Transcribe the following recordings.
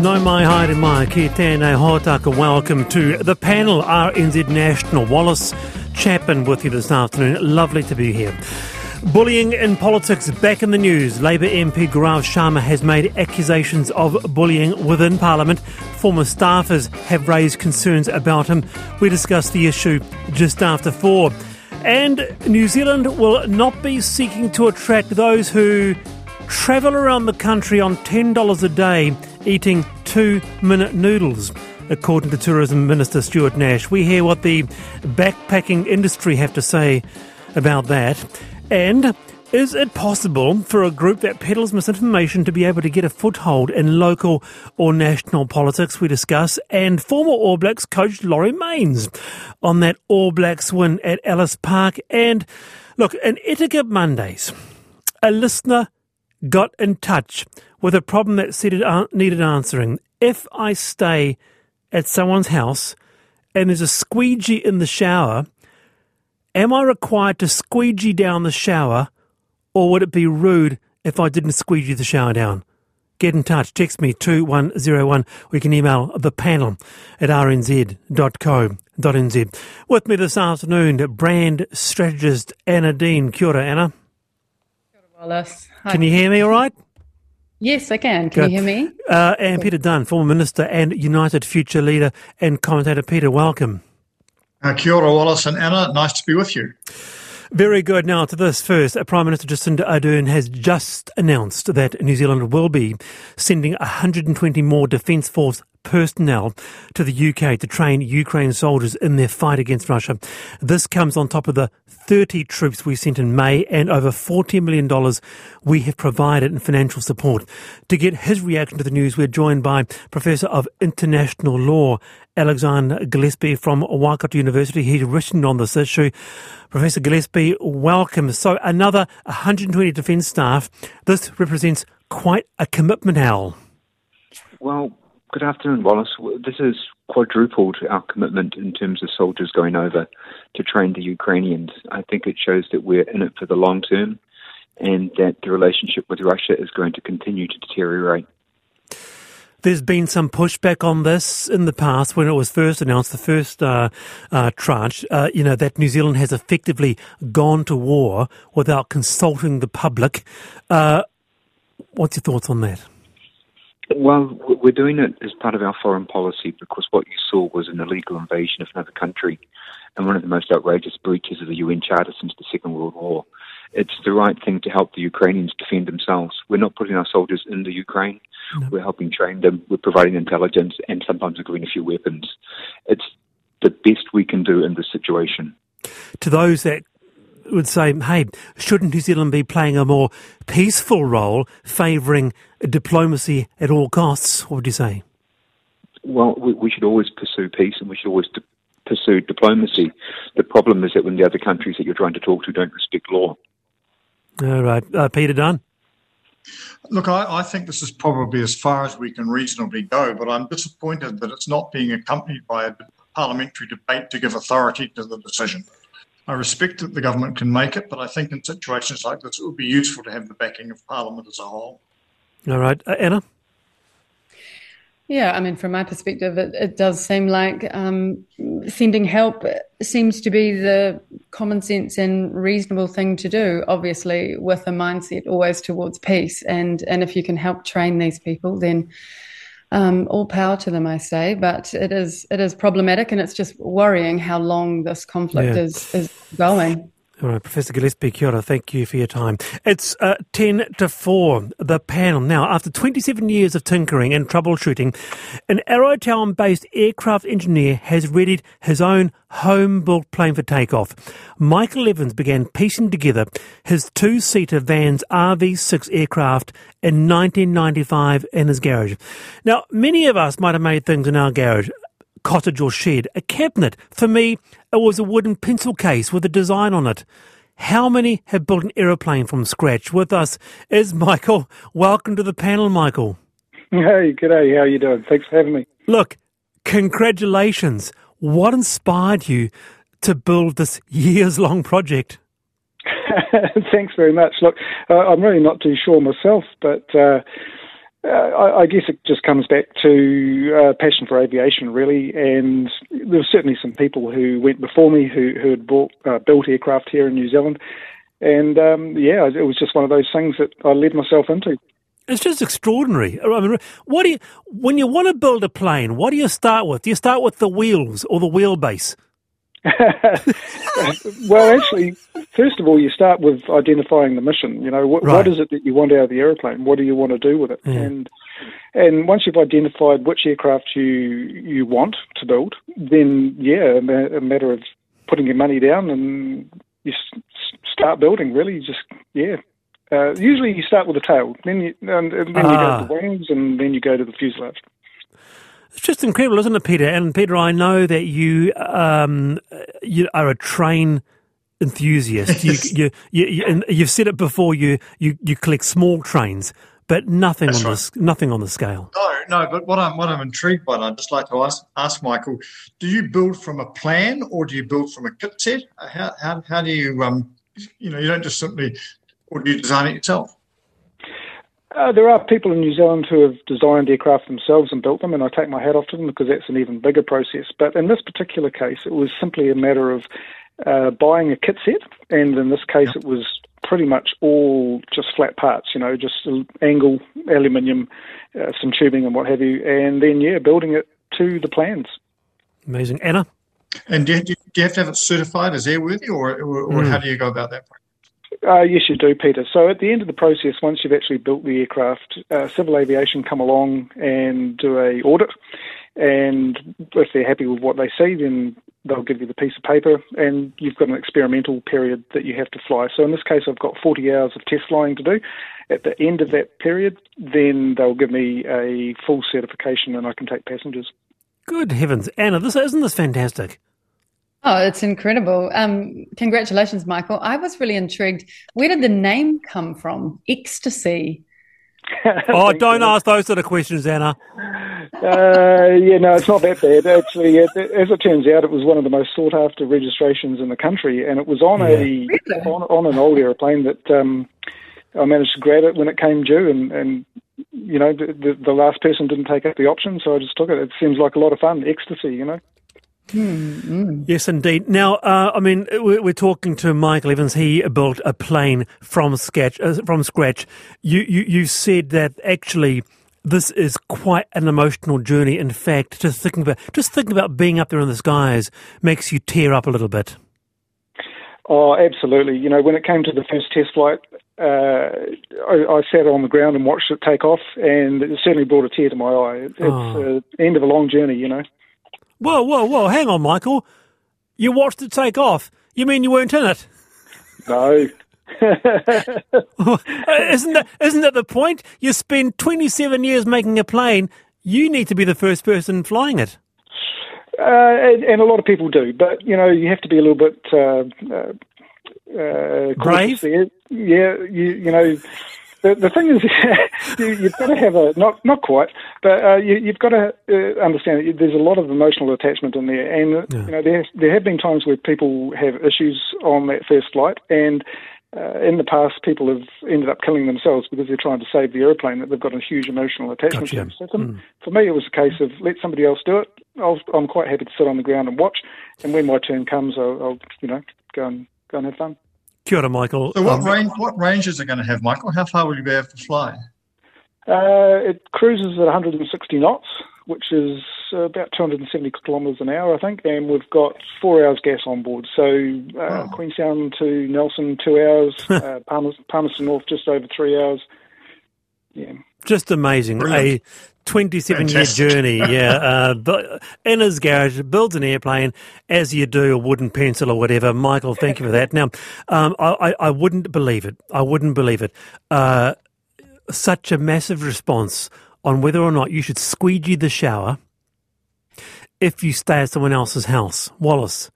No mai haere mai, ki tēnei hōtaka. Welcome to the panel, RNZ National. Wallace Chapman with you this afternoon. Lovely to be here. Bullying in politics back in the news. Labour MP Gaurav Sharma has made accusations of bullying within Parliament. Former staffers have raised concerns about him. We discussed the issue just after 4. And New Zealand will not be seeking to attract those who travel around the country on $10 a day eating 2-minute noodles, according to Tourism Minister Stuart Nash. We hear what the backpacking industry have to say about that. And is it possible for a group that peddles misinformation to be able to get a foothold in local or national politics? We discuss. And former All Blacks coach Laurie Mains on that All Blacks win at Ellis Park. And look, in Etiquette Mondays, a listener got in touch with a problem that said it needed answering. If I stay at someone's house and there's a squeegee in the shower, am I required to squeegee down the shower, or would it be rude if I didn't squeegee the shower down? Get in touch. Text me 2101. We can email the panel at rnz.co.nz. With me this afternoon, brand strategist Anna Dean. Kia ora, Anna. Kia ora, Wallace. Hi. Can you hear me all right? Yes, I can. Can you hear me? And Peter Dunne, former minister and United Future leader and commentator. Peter, welcome. Kia ora, Wallace and Anna. Nice to be with you. Very good. Now to this first. Prime Minister Jacinda Ardern has just announced that New Zealand will be sending 120 more Defence Force personnel to the UK to train Ukraine soldiers in their fight against Russia. This comes on top of the 30 troops we sent in May and over $40 million we have provided in financial support. To get his reaction to the news, we're joined by Professor of International Law, Alexander Gillespie from Waikato University. He's written on this issue. Professor Gillespie, welcome. So another 120 defence staff. This represents quite a commitment, Al. Well, good afternoon, Wallace. This has quadrupled our commitment in terms of soldiers going over to train the Ukrainians. I think it shows that we're in it for the long term and that the relationship with Russia is going to continue to deteriorate. There's been some pushback on this in the past when it was first announced, the first tranche, that New Zealand has effectively gone to war without consulting the public. What's your thoughts on that? Well, we're doing it as part of our foreign policy because what you saw was an illegal invasion of another country and one of the most outrageous breaches of the UN Charter since the Second World War. It's the right thing to help the Ukrainians defend themselves. We're not putting our soldiers in the Ukraine. No. We're helping train them. We're providing intelligence and sometimes agreeing a few weapons. It's the best we can do in this situation. To those that would say, hey, shouldn't New Zealand be playing a more peaceful role, favouring diplomacy at all costs? What would you say? Well, we should always pursue peace and we should always pursue diplomacy. The problem is that when the other countries that you're trying to talk to don't respect law. All right. Peter Dunne? Look, I think this is probably as far as we can reasonably go, but I'm disappointed that it's not being accompanied by a parliamentary debate to give authority to the decision. I respect that the government can make it, but I think in situations like this, it would be useful to have the backing of Parliament as a whole. All right. Anna? Yeah, I mean, from my perspective, it does seem like sending help seems to be the common sense and reasonable thing to do, obviously, with a mindset always towards peace. And if you can help train these people, then all power to them, I say, but it is problematic, and it's just worrying how long this conflict is going. All right, Professor Gillespie, kia ora, thank you for your time. It's 10 to 4, the panel. Now, after 27 years of tinkering and troubleshooting, an Arrowtown-based aircraft engineer has readied his own home-built plane for takeoff. Michael Evans began piecing together his two-seater Vans RV 6 aircraft in 1995 in his garage. Now, many of us might have made things in our garage, cottage or shed, a cabinet. For me, it was a wooden pencil case with a design on it. How many have built an aeroplane from scratch? With us is Michael. Welcome to the panel, Michael. Hey, g'day. How are you doing? Thanks for having me. Look, congratulations. What inspired you to build this years-long project? Thanks very much. Look, I'm really not too sure myself, but I guess it just comes back to passion for aviation, really. And there were certainly some people who went before me who had built aircraft here in New Zealand. And, yeah, it was just one of those things that I led myself into. It's just extraordinary. I mean, when you want to build a plane, what do you start with? Do you start with the wheels or the wheelbase? Well, actually, first of all, you start with identifying the mission. You know, what is it that you want out of the aeroplane? What do you want to do with it? Yeah. And once you've identified which aircraft you want to build, then, yeah, a matter of putting your money down and you start building, really. You just, yeah. Usually you start with the tail, then you go to the wings, and then you go to the fuselage. It's just incredible, isn't it, Peter? And Peter, I know that you are a train enthusiast. You've said it before. You collect small trains, but nothing on the scale. No. But what I'm intrigued by, and I'd just like to ask Michael: do you build from a plan, or do you build from a kit set? How do you you don't just simply. Or do you design it yourself? There are people in New Zealand who have designed aircraft themselves and built them, and I take my hat off to them because that's an even bigger process. But in this particular case, it was simply a matter of buying a kit set, and in this case it was pretty much all just flat parts, you know, just angle, aluminium, some tubing and what have you, and then, yeah, building it to the plans. Amazing. Anna? And do you have to have it certified as airworthy, or how do you go about that? Yes, you do, Peter. So at the end of the process, once you've actually built the aircraft, civil aviation come along and do an audit. And if they're happy with what they see, then they'll give you the piece of paper. And you've got an experimental period that you have to fly. So in this case, I've got 40 hours of test flying to do. At the end of that period, then they'll give me a full certification and I can take passengers. Good heavens. Anna, isn't this fantastic? Oh, it's incredible. Congratulations, Michael. I was really intrigued. Where did the name come from? Ecstasy. Oh, don't ask those sort of questions, Anna. No, it's not that bad. Actually, as it turns out, it was one of the most sought-after registrations in the country, and it was on on an old aeroplane that I managed to grab it when it came due, and you know, the last person didn't take up the option, so I just took it. It seems like a lot of fun, Ecstasy, you know. Mm-hmm. Yes, indeed. Now, we're talking to Michael Evans. He built a plane from scratch. You said that actually this is quite an emotional journey. In fact, just thinking about being up there in the skies makes you tear up a little bit. Oh, absolutely. You know, when it came to the first test flight, I sat on the ground and watched it take off, and it certainly brought a tear to my eye. It's the end of a long journey, you know. Whoa, hang on, Michael. You watched it take off. You mean you weren't in it? No. Isn't that the point? You spend 27 years making a plane. You need to be the first person flying it. And a lot of people do. But, you know, you have to be a little bit... brave? Cautious. Yeah, you know... The thing is, you've got to have you've got to understand that there's a lot of emotional attachment in there, and you know there have been times where people have issues on that first flight, and in the past people have ended up killing themselves because they're trying to save the airplane that they've got a huge emotional attachment to. For me, it was a case of let somebody else do it. I'm quite happy to sit on the ground and watch, and when my turn comes, I'll go and have fun. Kia ora, Michael. So what range is it going to have, Michael? How far will you be able to fly? It cruises at 160 knots, which is about 270 kilometres an hour, I think, and we've got 4 hours gas on board. So Queenstown to Nelson, 2 hours, Palmerston North, just over 3 hours. Yeah. Just amazing. Brilliant. A 27-year journey, yeah. In his garage, builds an airplane, as you do, a wooden pencil or whatever. Michael, thank you for that. Now, I wouldn't believe it. Such a massive response on whether or not you should squeegee the shower if you stay at someone else's house. Wallace,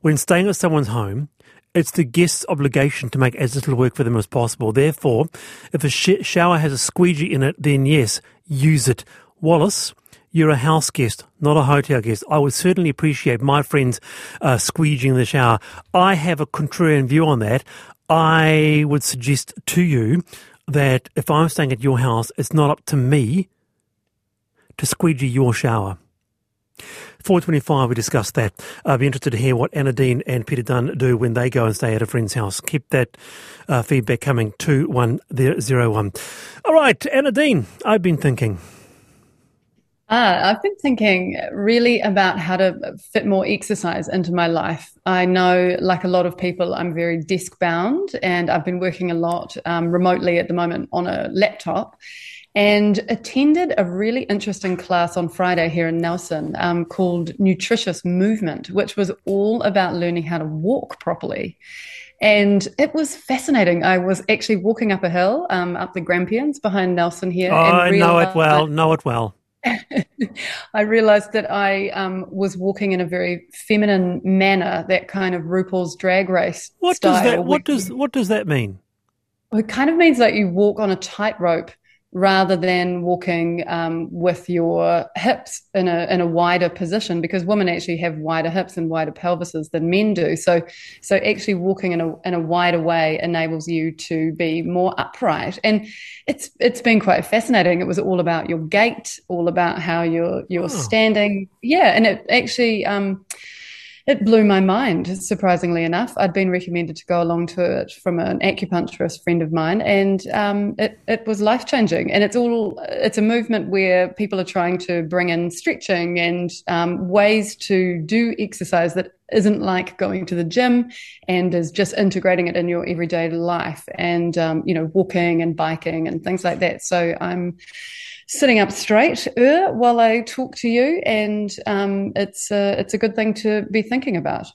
when staying at someone's home, it's the guest's obligation to make as little work for them as possible. Therefore, if a shower has a squeegee in it, then yes, use it. Wallace, you're a house guest, not a hotel guest. I would certainly appreciate my friends squeegeeing the shower. I have a contrarian view on that. I would suggest to you that if I'm staying at your house, it's not up to me to squeegee your shower. 4:25, we discussed that. I'd be interested to hear what Anna Dean and Peter Dunne do when they go and stay at a friend's house. Keep that feedback coming, 21001. All right, Anna Dean, I've been thinking. I've been thinking really about how to fit more exercise into my life. I know, like a lot of people, I'm very desk bound, and I've been working a lot remotely at the moment on a laptop, and attended a really interesting class on Friday here in Nelson called Nutritious Movement, which was all about learning how to walk properly. And it was fascinating. I was actually walking up a hill, up the Grampians behind Nelson here. Oh, I know it well. I realized that I was walking in a very feminine manner, that kind of RuPaul's Drag Race style. What does that mean? It kind of means that you walk on a tightrope rather than walking with your hips in a wider position, because women actually have wider hips and wider pelvises than men do. So actually walking in a wider way enables you to be more upright. And it's been quite fascinating. It was all about your gait, all about how you're standing. Yeah, and it actually it blew my mind, surprisingly enough. I'd been recommended to go along to it from an acupuncturist friend of mine, and it was life-changing. And it's a movement where people are trying to bring in stretching and ways to do exercise that isn't like going to the gym, and is just integrating it in your everyday life, and walking and biking and things like that. So I'm sitting up straight while I talk to you, and it's a good thing to be thinking about.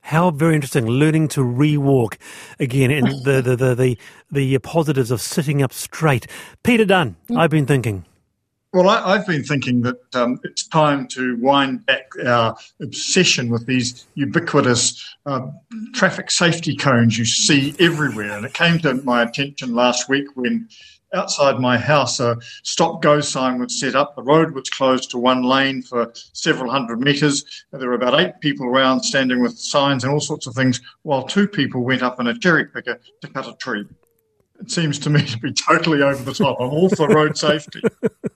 How very interesting, learning to re-walk again, and the positives of sitting up straight. Peter Dunne, I've been thinking. Well, I've been thinking that it's time to wind back our obsession with these ubiquitous traffic safety cones you see everywhere. And it came to my attention last week when outside my house, a stop-go sign was set up. The road was closed to one lane for several hundred metres. There were about 8 people around standing with signs and all sorts of things, while 2 people went up in a cherry picker to cut a tree. It seems to me to be totally over the top. I'm all for road safety,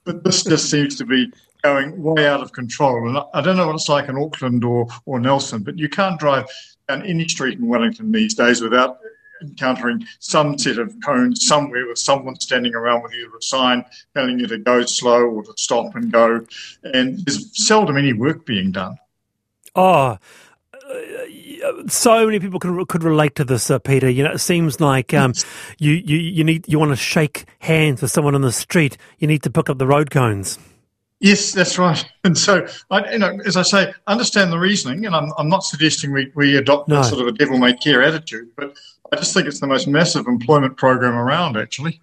but this just seems to be going way out of control. And I don't know what it's like in Auckland or Nelson, but you can't drive down any street in Wellington these days without encountering some set of cones somewhere, with someone standing around with either a sign telling you to go slow or to stop and go. And there's seldom any work being done. Oh, so many people could relate to this, Peter. You know, it seems like you want to shake hands with someone on the street. You need to pick up the road cones. Yes, that's right. And so, as I say, understand the reasoning, and I'm not suggesting we adopt that sort of a devil-may-care attitude, but I just think it's the most massive employment program around, actually.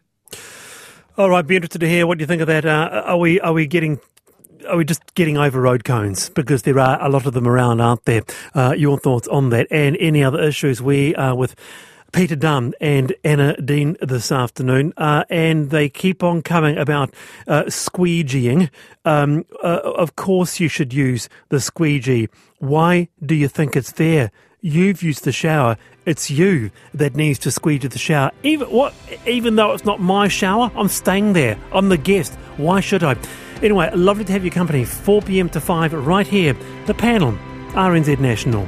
All right, be interested to hear what you think of that. Are we just getting over road cones? Because there are a lot of them around, aren't there? Your thoughts on that and any other issues. We are with Peter Dunne and Anna Dean this afternoon, and they keep on coming about squeegeeing. Of course you should use the squeegee. Why do you think it's there? You've used the shower. It's you that needs to squeegee the shower. Even though it's not my shower, I'm staying there. I'm the guest. Why should I? Anyway, lovely to have your company, 4 p.m. to 5, right here, The Panel, RNZ National.